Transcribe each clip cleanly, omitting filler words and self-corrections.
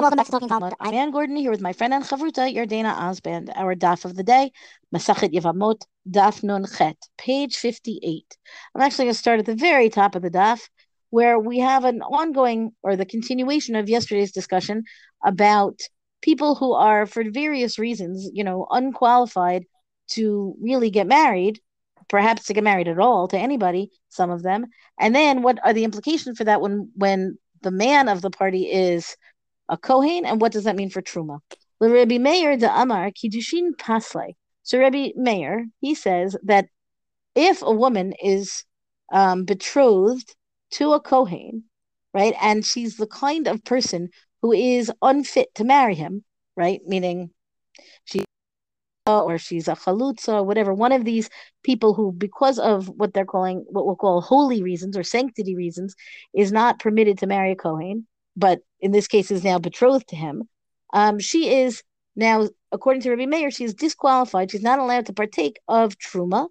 Hello, welcome back to Talking Talmud. I'm Anne Gordon here with my friend and chavruta, Yardena Osband. Our daf of the day, Masachet Yevamot, daf nun chet, page 58. I'm actually going to start at the very top of the daf, where we have an ongoing, or the continuation of yesterday's discussion about people who are, for various reasons, unqualified to really get married, perhaps to get married at all, to anybody, some of them. And then what are the implications for that when the man of the party is a Kohen, and what does that mean for Truma? The Rabbi Meir de Amar Kiddushin Paslei. So Rabbi Meir, he says that if a woman is betrothed to a Kohen, right, and she's the kind of person who is unfit to marry him, right, meaning she's a chalutza, or whatever, one of these people who, because of what we'll call holy reasons or sanctity reasons, is not permitted to marry a Kohen, but in this case is now betrothed to him, she is now, according to Rabbi Meir, she is disqualified. She's not allowed to partake of Truma,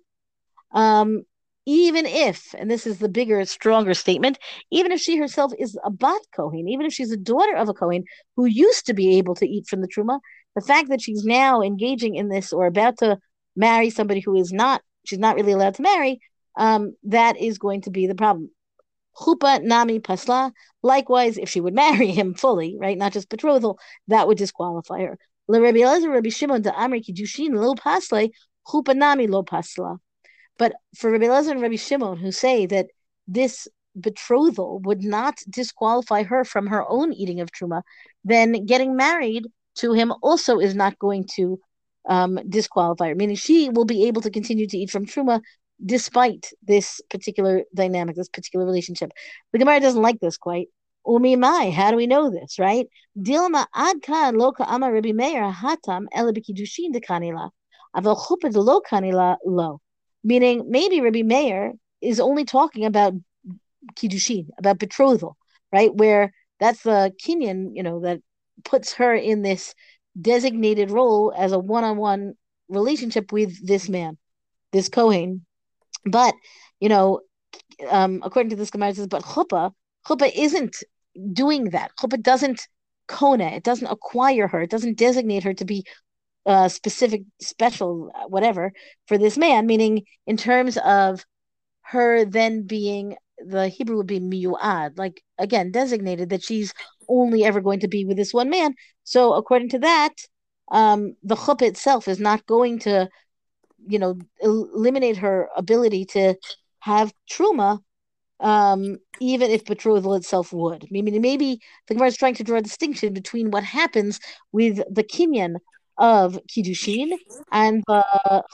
even if, and this is the bigger, stronger statement, even if she herself is a bat Kohen, even if she's a daughter of a Kohen who used to be able to eat from the Truma, the fact that she's now engaging in this or about to marry somebody who she's not really allowed to marry, that is going to be the problem. Chupa nami pasla. Likewise, if she would marry him fully, right, not just betrothal, that would disqualify her. Le Rabbi Elazar, Rabbi Shimon de Amri Kiddushin lo pasle, chupa nami lo pasla. But for Rabbi Elazar and Rabbi Shimon, who say that this betrothal would not disqualify her from her own eating of truma, then getting married to him also is not going to disqualify her, meaning she will be able to continue to eat from truma despite this particular dynamic, this particular relationship. The Gemara doesn't like this quite. Umi mai, how do we know this, right? Dilma adkan loka ama Rabbi Meir hatam elabikidushin de kanila, aval chupa de lo kanila lo. Meaning maybe Rabbi Meir is only talking about kiddushin, about betrothal, right? Where that's the kinyan, that puts her in this designated role as a one-on-one relationship with this man, this Kohen. But, according to this Gemara, it says, but chuppah isn't doing that. Chuppah doesn't kona, it doesn't acquire her, it doesn't designate her to be specific, special, whatever, for this man, meaning in terms of her then being, the Hebrew would be miyuad, like, again, designated that she's only ever going to be with this one man. So according to that, the chuppah itself is not going to eliminate her ability to have truma, even if betrothal itself would. Maybe the Gemara is trying to draw a distinction between what happens with the kinyan of kiddushin and the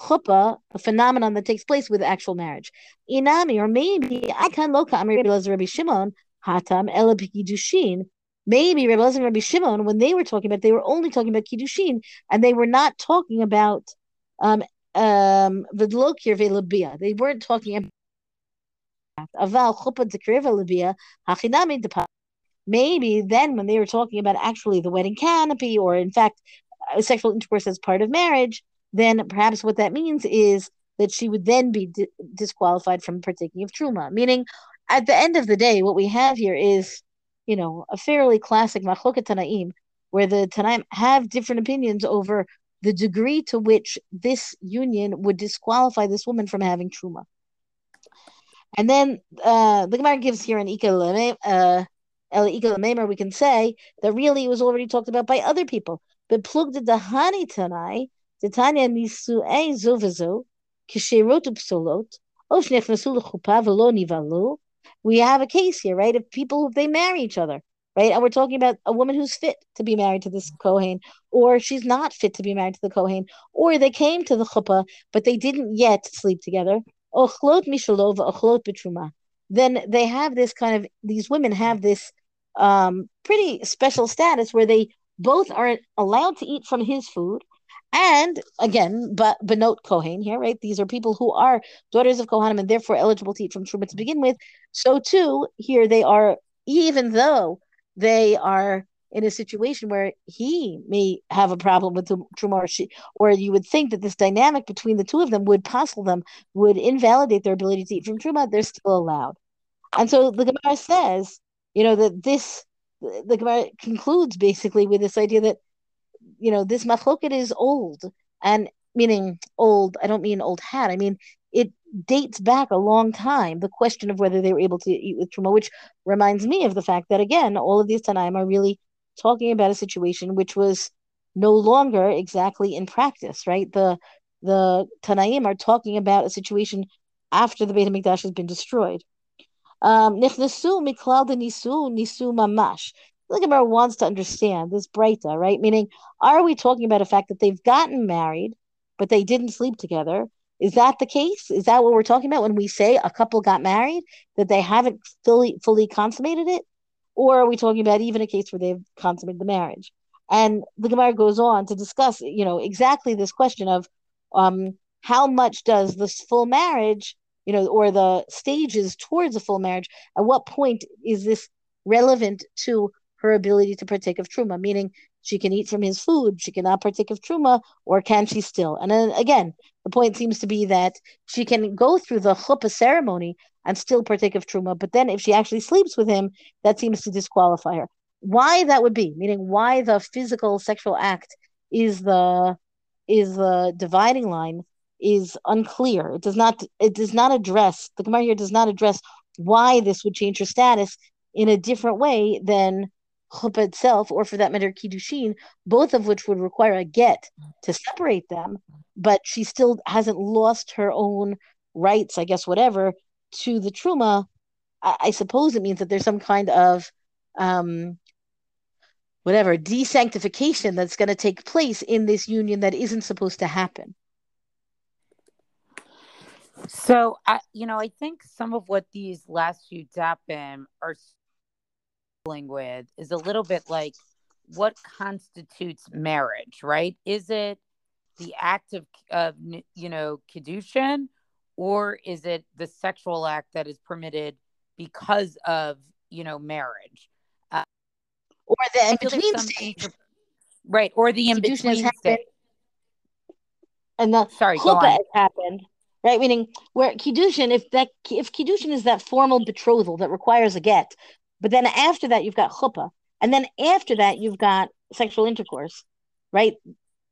chuppah, the phenomenon that takes place with actual marriage. Inami, or maybe I can loka amir Rabbi Shimon hatam ela kiddushin. Maybe Rabbi Elazar and Rabbi Shimon, when they were talking about, they were only talking about kiddushin, and they were not talking about Vidlokir velabia. They weren't talking about aval chuppah dekriva labia hachinami depa. Maybe then, when they were talking about actually the wedding canopy, or in fact sexual intercourse as part of marriage, then perhaps what that means is that she would then be disqualified from partaking of truma. Meaning, at the end of the day, what we have here is, a fairly classic machloket tanaim, where the tanaim have different opinions over the degree to which this union would disqualify this woman from having truma. And then the Gemara gives here an ika l'meimer, we can say that really it was already talked about by other people. But plug the dahani tanai, the tanya nisu'ei zovazo, kisherotu psolot, oshnech nasul chupa velo nivalu. We have a case here, right, of people, they marry each other, right? And we're talking about a woman who's fit to be married to this Kohen, or she's not fit to be married to the Kohen, or they came to the chuppah, but they didn't yet sleep together. Ochlot mishalov, ochlot betruma. Then they have this these women have this pretty special status where they both are allowed to eat from his food. And again, but benot Kohen here, right? These are people who are daughters of Kohanim and therefore eligible to eat from truma to begin with. So too, here they are, even though they are in a situation where he may have a problem with truma, or you would think that this dynamic between the two of them would puzzle them, would invalidate their ability to eat from truma, they're still allowed. And so the Gemara says, that this the Gemara concludes basically with this idea that, you know, this machloket is old, and meaning old, I don't mean old hat, I mean it dates back a long time, the question of whether they were able to eat with truma, which reminds me of the fact that, again, all of these Tanaim are really talking about a situation which was no longer exactly in practice, right? The Tanaim are talking about a situation after the Beit HaMikdash has been destroyed. Nichnasu miklal de nisu, nisu mamash. The Gemara wants to understand this breita, right? Meaning, are we talking about a fact that they've gotten married, but they didn't sleep together? Is that the case? Is that what we're talking about when we say a couple got married, that they haven't fully consummated it? Or are we talking about even a case where they've consummated the marriage? And the Gemara goes on to discuss, you know, exactly this question of how much does this full marriage, you know, or the stages towards a full marriage, at what point is this relevant to her ability to partake of truma? Meaning, she can eat from his food, she cannot partake of truma, or can she still? And then, again, the point seems to be that she can go through the chuppah ceremony and still partake of truma, but then if she actually sleeps with him, that seems to disqualify her. Why that would be, meaning why the physical sexual act is the dividing line, is unclear. It does not address, the Gemara here does not address why this would change her status in a different way than chuppah itself, or for that matter kiddushin, both of which would require a get to separate them, but she still hasn't lost her own rights, I guess, whatever, to the truma. I suppose it means that there's some kind of desanctification that's going to take place in this union that isn't supposed to happen. So, I think some of what these last few dapim are dealing with is a little bit like what constitutes marriage, right? Is it the act of kiddushin, or is it the sexual act that is permitted because of, marriage? Or the in-between stage. Right, or the in-between stage. And the chuppah has happened. Right, meaning where kiddushin, if kiddushin is that formal betrothal that requires a get, but then after that you've got chuppah, and then after that you've got sexual intercourse, right?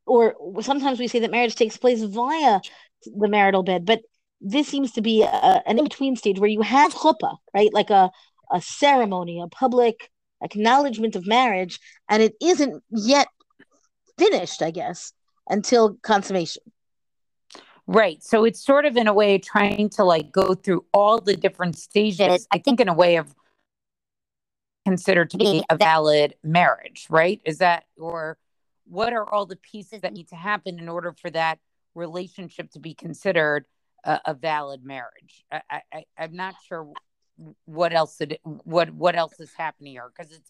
Or sometimes we say that marriage takes place via the marital bed, but this seems to be an in-between stage where you have chuppah, right? Like a ceremony, a public acknowledgement of marriage, and it isn't yet finished, I guess, until consummation. Right. So it's sort of in a way trying to go through all the different stages, I think, in a way of considered to be a valid marriage, right? Is that, or what are all the pieces that need to happen in order for that relationship to be considered a valid marriage? I'm not sure what else is happening here, because it's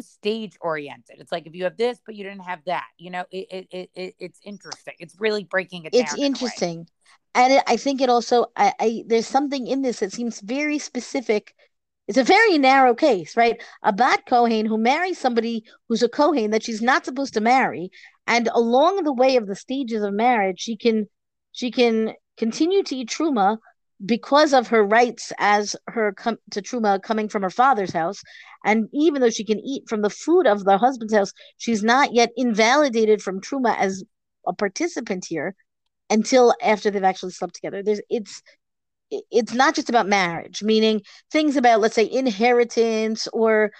stage oriented. It's like if you have this, but you didn't have that. It's interesting. It's really breaking it down. It's interesting, and I think it also there's something in this that seems very specific. It's a very narrow case, right? A bat kohen who marries somebody who's a kohen that she's not supposed to marry, and along the way of the stages of marriage, she can continue to eat truma, because of her rights as her to truma coming from her father's house. And even though she can eat from the food of the husband's house, she's not yet invalidated from truma as a participant here until after they've actually slept together. It's not just about marriage, meaning things about, let's say, inheritance or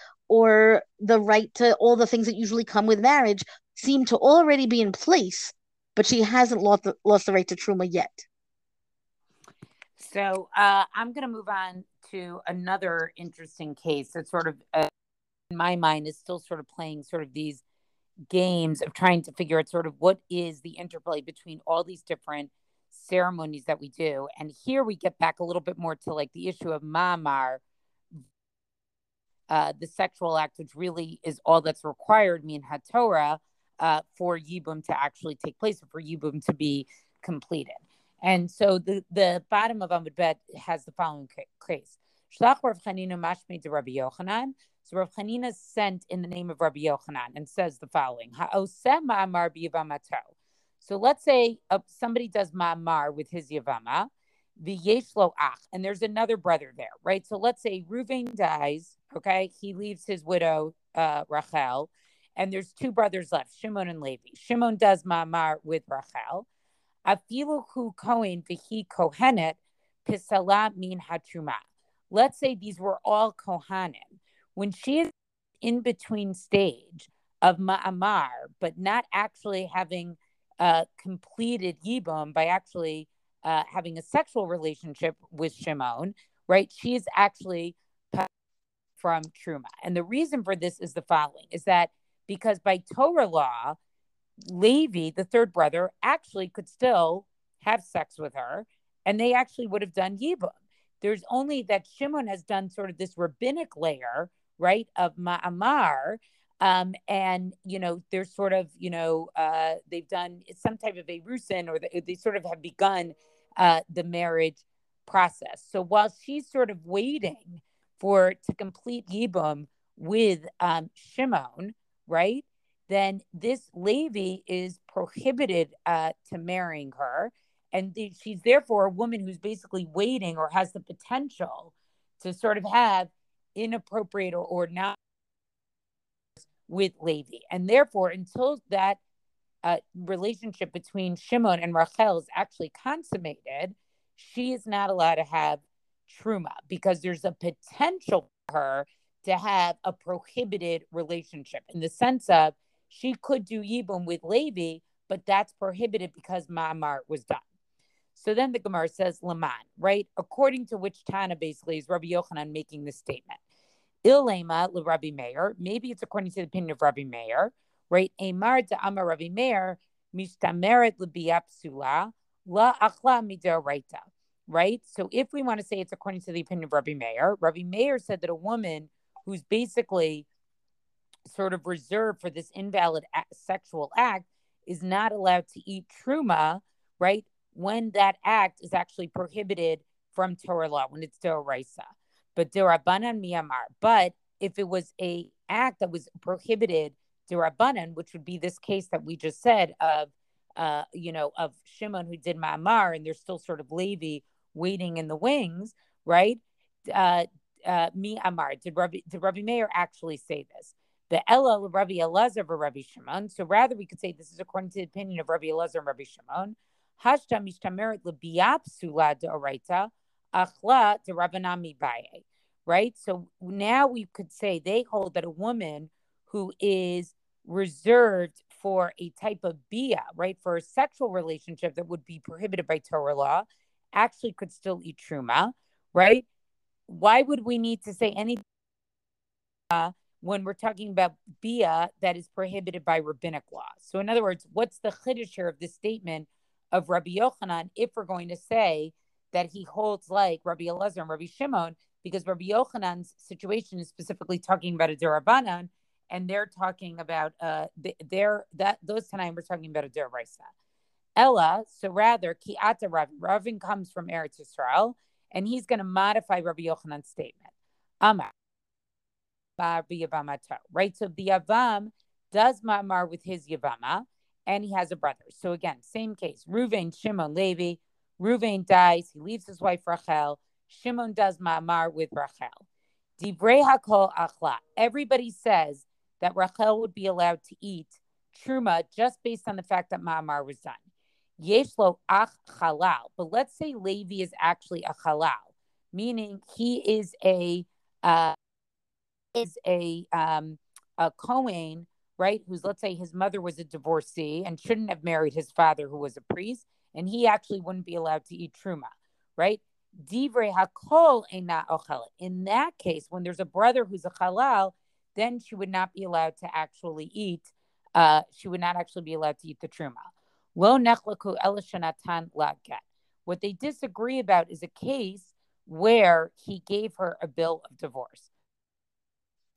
the right to all the things that usually come with marriage seem to already be in place, but she hasn't lost the right to truma yet. So I'm going to move on to another interesting case that sort of, in my mind, is still sort of playing sort of these games of trying to figure out sort of what is the interplay between all these different ceremonies that we do. And here we get back a little bit more to the issue of mamar, the sexual act, which really is all that's required, min haTorah, for yibum to actually take place, or for yibum to be completed. And so the bottom of Amud Bet has the following case. Shlach Rav Chanina mashmei to Rabbi Yochanan. So Rav Chanina sent in the name of Rabbi Yochanan and says the following: Ha'oseh ma'amar b'yivamato. So let's say somebody does ma'amar with his yivama, V'yeshlo ach, and there's another brother there, right? So let's say Reuven dies, okay? He leaves his widow, Rachel, and there's two brothers left, Shimon and Levi. Shimon does ma'amar with Rachel. Afilu hu kohen v'hi kohenet pisala min hatruma. Let's say these were all kohanim. When she is in between stage of ma'amar, but not actually having completed yibum by actually having a sexual relationship with Shimon, right? She is actually from Truma. And the reason for this is the following, is that because by Torah law, Levi, the third brother, actually could still have sex with her, and they actually would have done Yibum. There's only that Shimon has done sort of this rabbinic layer, right, of Ma'amar, and, you know, they're sort of, you know, they've done some type of Erusin, or they sort of have begun the marriage process. So while she's sort of waiting to complete Yibum with Shimon, right, then this Levi is prohibited to marrying her. And she's therefore a woman who's basically waiting, or has the potential to sort of have inappropriate or not with Levi. And therefore, until that relationship between Shimon and Rachel is actually consummated, she is not allowed to have Truma, because there's a potential for her to have a prohibited relationship, in the sense of she could do Yibum with Levi, but that's prohibited because Ma'amar was done. So then the Gemara says, Laman, right? According to which Tana basically is Rabbi Yochanan making this statement. Ilema le Rabbi Meir, maybe it's according to the opinion of Rabbi Meir, right? Emar da Amar Rabbi Meir, mistameret le biapsula, la achla midoraita. Right? So if we want to say it's according to the opinion of Rabbi Meir said that a woman who's basically sort of reserved for this invalid sexual act is not allowed to eat Truma, right, when that act is actually prohibited from Torah law, when it's Doraisa. But Dorabanan Miyamar. But if it was a act that was prohibited Dorabanan, which would be this case that we just said of, you know, of Shimon who did Ma'amar, and there's still sort of Levi waiting in the wings, right? Mi Amar, did Rabbi Meir actually say this? The Ella Rabbi Elazar or Rabbi Shimon. So rather, we could say this is according to the opinion of Rabbi Elazar and Rabbi Shimon. Hashta mishtameret lebiapsula deoraita achla derabanami baye. Right. So now we could say they hold that a woman who is reserved for a type of bia, right, for a sexual relationship that would be prohibited by Torah law, actually could still eat Truma, right? Why would we need to say anything when we're talking about bia that is prohibited by rabbinic law? So in other words, what's the chiddush here of this statement of Rabbi Yochanan if we're going to say that he holds like Rabbi Elazar and Rabbi Shimon, because Rabbi Yochanan's situation is specifically talking about a derabanan, and they're talking about those tonight we're talking about a Doraisa. Ella, so rather, Ki'ata Ravin. Ravin comes from Eretz Yisrael, and he's going to modify Rabbi Yochanan's statement. Amar, right? So the Yavam does Ma'amar with his Yavama, and he has a brother. So again, same case. Reuven, Shimon, Levi. Reuven dies. He leaves his wife Rachel. Shimon does Ma'amar with Rachel. Divrei Hakol Achla. Everybody says that Rachel would be allowed to eat Truma just based on the fact that Ma'amar was done. Yeshlo Ach Chalal. But let's say Levi is actually a Chalal, meaning he is a Kohen, right? Who's, let's say, his mother was a divorcee and shouldn't have married his father, who was a priest, and he actually wouldn't be allowed to eat Truma, right? Divrei Hakol Eina Ochelet. In that case, when there's a brother who's a Chalal, then she would not be allowed to actually eat. She would not actually be allowed to eat the Truma. Lo Nechlaku Ela Shenatan Laget. What they disagree about is a case where he gave her a bill of divorce.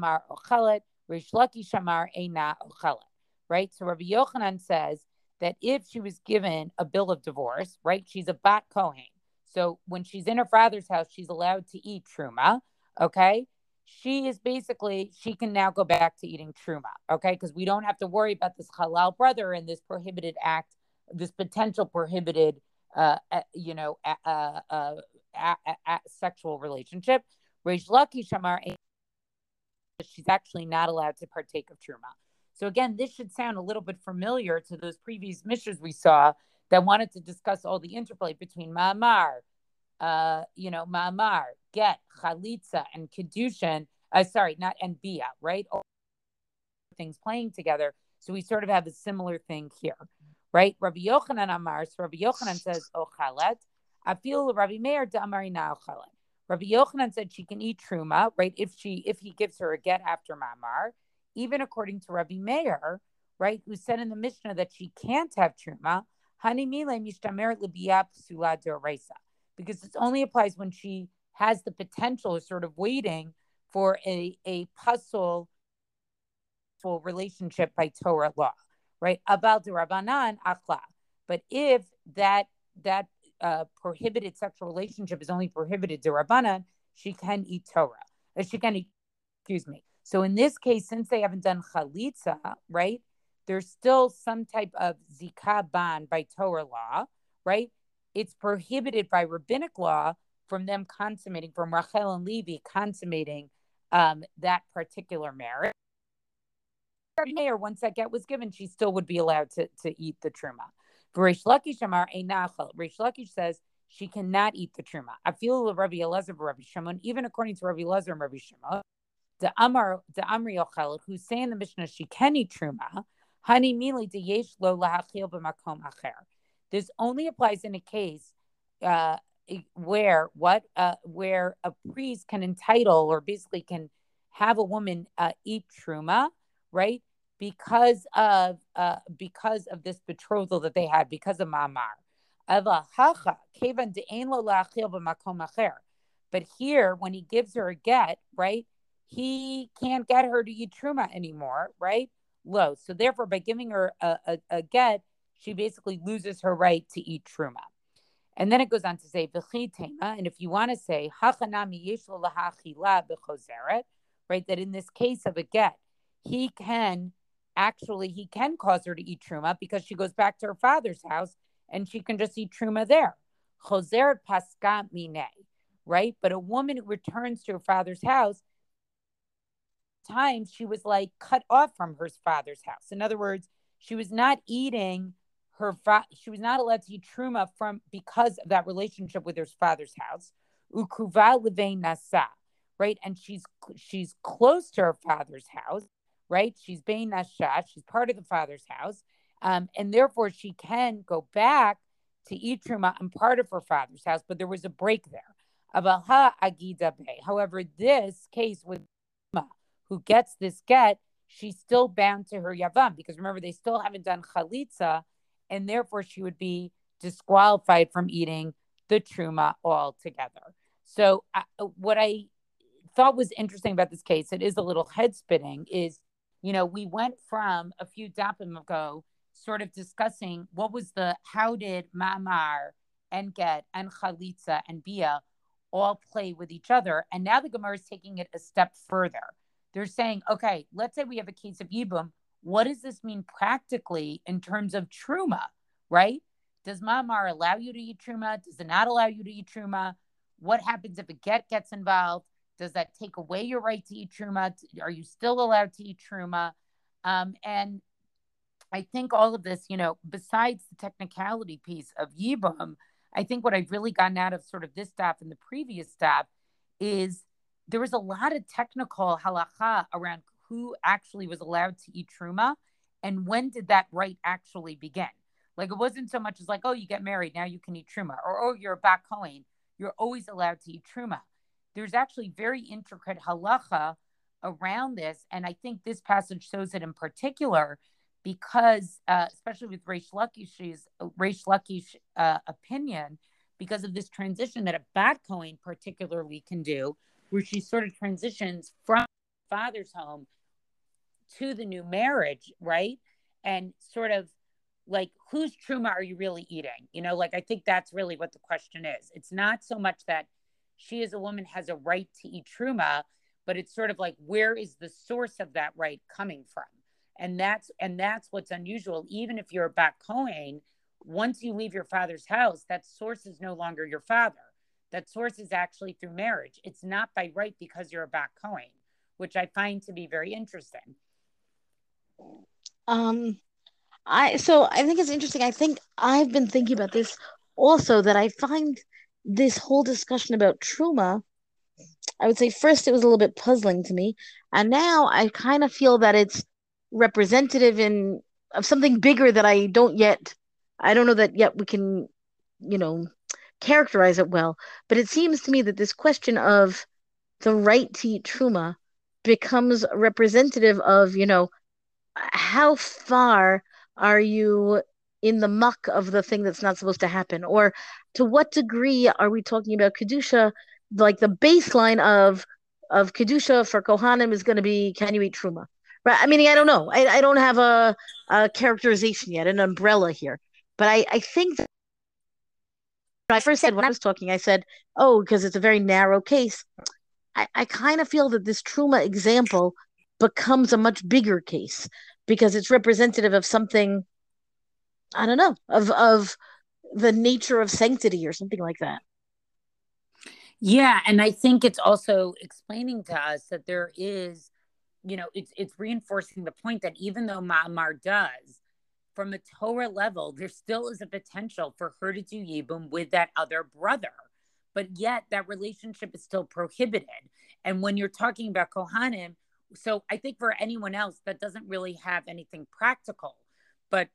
Mar Ochelet, Reish Lakish Shamar Eina Ochelet. Right? So Rabbi Yochanan says that if she was given a bill of divorce, right, she's a Bat Kohen. So when she's in her father's house, she's allowed to eat Truma, okay? She is basically, she can now go back to eating Truma, okay? Because we don't have to worry about this halal brother and this prohibited act, this potential prohibited sexual relationship. Reish Lakish Shamar, she's actually not allowed to partake of Truma. So again, this should sound a little bit familiar to those previous mishras we saw that wanted to discuss all the interplay between Ma'amar, Ma'amar, Get, Chalitza, and Kedushin, and Bia, right? All things playing together. So we sort of have a similar thing here, right? Rabbi Yochanan Amar, so Rabbi Yochanan says, O Chalet, Afil Rabbi Meir Damarina O Chalet. Rabbi Yochanan said she can eat Truma, right? If he gives her a get after Ma'amar, even according to Rabbi Meir, right? Who said in the Mishnah that she can't have Truma, because it only applies when she has the potential of sort of waiting for a puzzle relationship by Torah law, right? But if that prohibited sexual relationship is only prohibited to Rabbanan, she can eat Torah. So in this case, since they haven't done Chalitza, right? There's still some type of zikah ban by Torah law, right? It's prohibited by rabbinic law from them consummating, from Rachel and Levi consummating that particular marriage. Rabbi Meir, once that get was given, she still would be allowed to eat the truma. Reish Lakish Amar Einachal. Reish Lakish says she cannot eat the truma. Afilu Rabbi Elazar, Rabbi Shimon, even according to Rabbi Elazar and Rabbi Shimon, the Amri Ochel, who's saying the Mishnah she can eat truma. This only applies in a case where a priest can entitle or basically can have a woman eat truma, right? Because of this betrothal that they had, because of Ma'amar. But here, when he gives her a get, right, he can't get her to eat truma anymore, right? Low. So therefore, by giving her a get, she basically loses her right to eat truma. And then it goes on to say, and if you want to say, right, that in this case of a get, he can cause her to eat truma because she goes back to her father's house and she can just eat truma there. Right? But a woman who returns to her father's house, time she was like cut off from her father's house. In other words, she was not eating she was not allowed to eat truma because of that relationship with her father's house. Ukuva levei nasa, right? And she's close to her father's house, right? She's bein nasha, she's part of the father's house, and therefore she can go back to eat truma and part of her father's house. But there was a break there. Abalha agida be. However, this case with who gets this get, she's still bound to her yavam, because remember, they still haven't done chalitza, and therefore she would be disqualified from eating the truma altogether. So what I thought was interesting about this case, it is a little head-spinning, is, we went from a few dapim ago sort of discussing how did ma'amar and get and chalitza and bia all play with each other, and now the Gemara is taking it a step further. They're saying, okay, let's say we have a case of Yibum. What does this mean practically in terms of Truma, right? Does Ma'amar allow you to eat Truma? Does it not allow you to eat Truma? What happens if a get gets involved? Does that take away your right to eat Truma? Are you still allowed to eat Truma? And I think all of this, besides the technicality piece of Yibum, I think what I've really gotten out of sort of this stuff and the previous stuff is there was a lot of technical halakha around who actually was allowed to eat truma and when did that right actually begin. Like, it wasn't so much as like, oh, you get married, now you can eat truma, or, oh, you're a bat kohen, you're always allowed to eat truma. There's actually very intricate halakha around this, and I think this passage shows it in particular because, especially with Reish Lakish's opinion, because of this transition that a bat kohen particularly can do, where she sort of transitions from father's home to the new marriage, right? And sort of like, whose truma are you really eating? I think that's really what the question is. It's not so much that she as a woman has a right to eat truma, but it's sort of like, where is the source of that right coming from? And that's what's unusual, even if you're a bat kohen, once you leave your father's house, that source is no longer your father. That source is actually through marriage. It's not by right because you're a bat kohen, which I find to be very interesting. I think it's interesting. I think I've been thinking about this also, that I find this whole discussion about truma, I would say first it was a little bit puzzling to me, and now I kind of feel that it's representative of something bigger that I don't know that yet we can, characterize it well. But it seems to me that this question of the right to eat truma becomes representative of, how far are you in the muck of the thing that's not supposed to happen? Or to what degree are we talking about Kedusha? Like the baseline of Kedusha for Kohanim is going to be, can you eat truma? Right? I mean, I don't know. I don't have a characterization yet, an umbrella here. But I think that when I first said, when I was talking, I said, because it's a very narrow case. I kind of feel that this truma example becomes a much bigger case because it's representative of something, I don't know, of the nature of sanctity or something like that. Yeah, and I think it's also explaining to us that there is, it's reinforcing the point that even though Ma'amar does, from a Torah level, there still is a potential for her to do Yibum with that other brother. But yet that relationship is still prohibited. And when you're talking about Kohanim, so I think for anyone else, that doesn't really have anything practical. But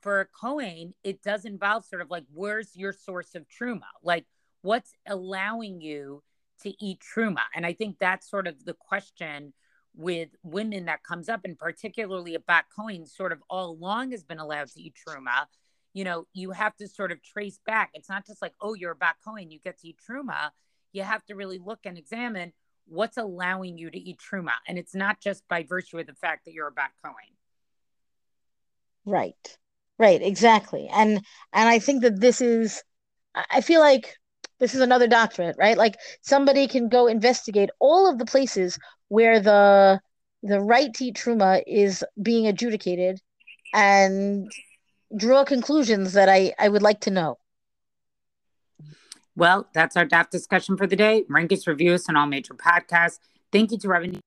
for a Kohen, it does involve sort of like, where's your source of Truma? Like, what's allowing you to eat Truma? And I think that's sort of the question with women that comes up, and particularly a bat Kohen sort of all along has been allowed to eat Truma. You have to sort of trace back. It's not just like, you're a bat Kohen, you get to eat Truma. You have to really look and examine what's allowing you to eat Truma. And it's not just by virtue of the fact that you're a bat Kohen. Right, exactly. And I think that I feel like this is another doctorate, right? Like somebody can go investigate all of the places where the right to eat truma is being adjudicated and draw conclusions that I would like to know. Well, that's our DAF discussion for the day. Rank us, review us on all major podcasts. Thank you to Ravin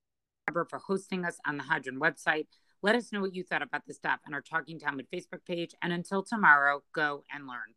for hosting us on the Hadron website. Let us know what you thought about this DAF on our Talking Talmud Facebook page. And until tomorrow, go and learn.